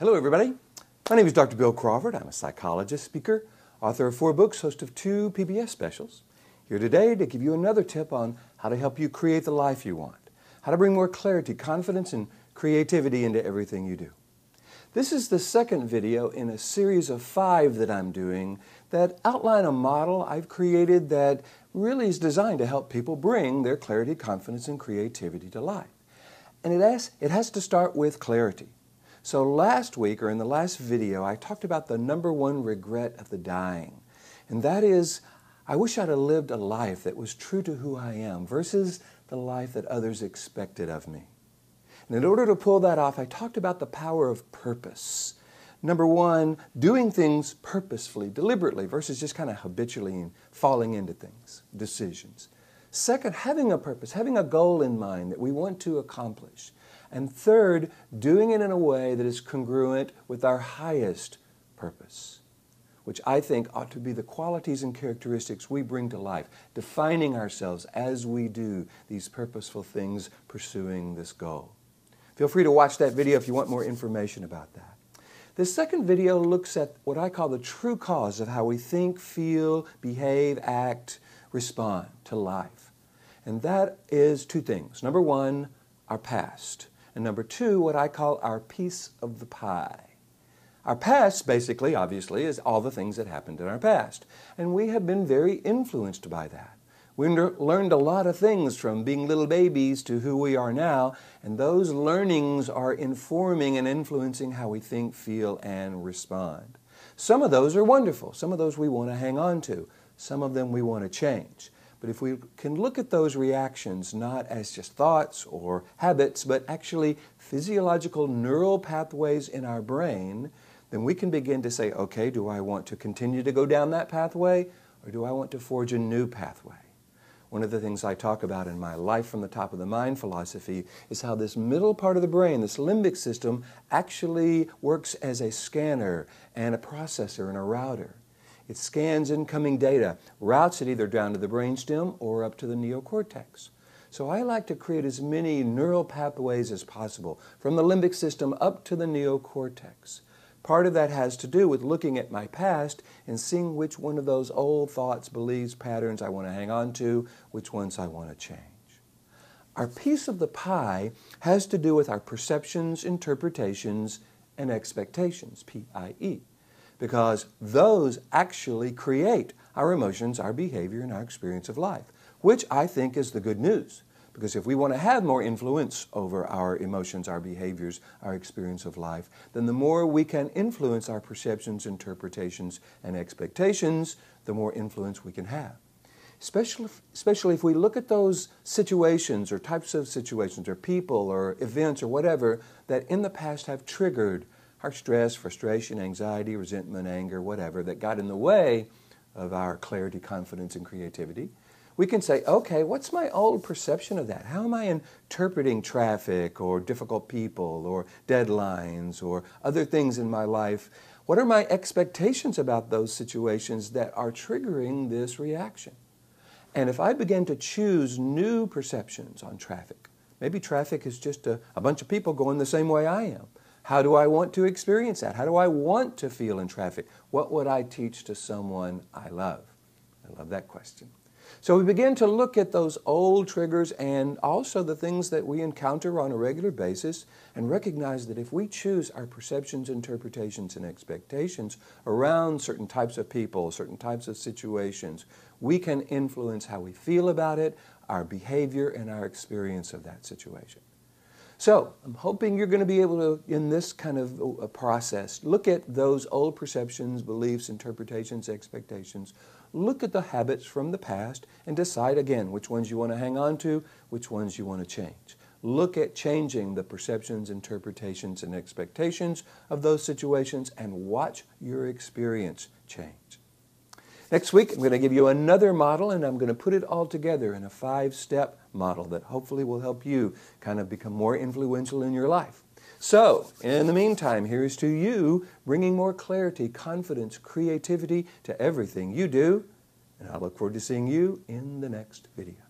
Hello everybody, my name is Dr. Bill Crawford. I'm a psychologist, speaker, author of 4 books, host of 2 PBS specials. Here today to give you another tip on how to help you create the life you want, how to bring more clarity, confidence, and creativity into everything you do. This is the second video in a series of 5 that I'm doing that outline a model I've created that really is designed to help people bring their clarity, confidence, and creativity to life. And it has to start with clarity. So last week, or in the last video, I talked about the #1 regret of the dying. And that is, I wish I'd have lived a life that was true to who I am versus the life that others expected of me. And in order to pull that off, I talked about the power of purpose. #1, doing things purposefully, deliberately, versus just kind of habitually falling into things, decisions. Second, having a purpose, having a goal in mind that we want to accomplish. And third, doing it in a way that is congruent with our highest purpose, which I think ought to be the qualities and characteristics we bring to life, defining ourselves as we do these purposeful things, pursuing this goal. Feel free to watch that video if you want more information about that. This second video looks at what I call the true cause of how we think, feel, behave, act, respond to life. And that is 2 things. #1, our past. And #2, what I call our piece of the pie. Our past, basically, obviously, is all the things that happened in our past. And we have been very influenced by that. We learned a lot of things from being little babies to who we are now, and those learnings are informing and influencing how we think, feel, and respond. Some of those are wonderful. Some of those we want to hang on to. Some of them we want to change. But if we can look at those reactions not as just thoughts or habits, but actually physiological neural pathways in our brain, then we can begin to say, okay, do I want to continue to go down that pathway, or do I want to forge a new pathway? One of the things I talk about in my Life from the Top of the Mind philosophy is how this middle part of the brain, this limbic system, actually works as a scanner and a processor and a router. It scans incoming data, routes it either down to the brainstem or up to the neocortex. So I like to create as many neural pathways as possible, from the limbic system up to the neocortex. Part of that has to do with looking at my past and seeing which one of those old thoughts, beliefs, patterns I want to hang on to, which ones I want to change. Our piece of the pie has to do with our perceptions, interpretations, and expectations, PIE. Because those actually create our emotions, our behavior, and our experience of life, which I think is the good news. Because if we want to have more influence over our emotions, our behaviors, our experience of life, then the more we can influence our perceptions, interpretations, and expectations, the more influence we can have. Especially if we look at those situations or types of situations or people or events or whatever that in the past have triggered our stress, frustration, anxiety, resentment, anger, whatever, that got in the way of our clarity, confidence, and creativity, we can say, okay, what's my old perception of that? How am I interpreting traffic or difficult people or deadlines or other things in my life? What are my expectations about those situations that are triggering this reaction? And if I begin to choose new perceptions on traffic, maybe traffic is just a bunch of people going the same way I am. How do I want to experience that? How do I want to feel in traffic? What would I teach to someone I love? I love that question. So we begin to look at those old triggers and also the things that we encounter on a regular basis and recognize that if we choose our perceptions, interpretations, and expectations around certain types of people, certain types of situations, we can influence how we feel about it, our behavior, and our experience of that situation. So I'm hoping you're going to be able to, in this kind of a process, look at those old perceptions, beliefs, interpretations, expectations. Look at the habits from the past and decide again which ones you want to hang on to, which ones you want to change. Look at changing the perceptions, interpretations, and expectations of those situations and watch your experience change. Next week, I'm going to give you another model, and I'm going to put it all together in a 5-step model that hopefully will help you kind of become more influential in your life. So, in the meantime, here's to you bringing more clarity, confidence, creativity to everything you do, and I look forward to seeing you in the next video.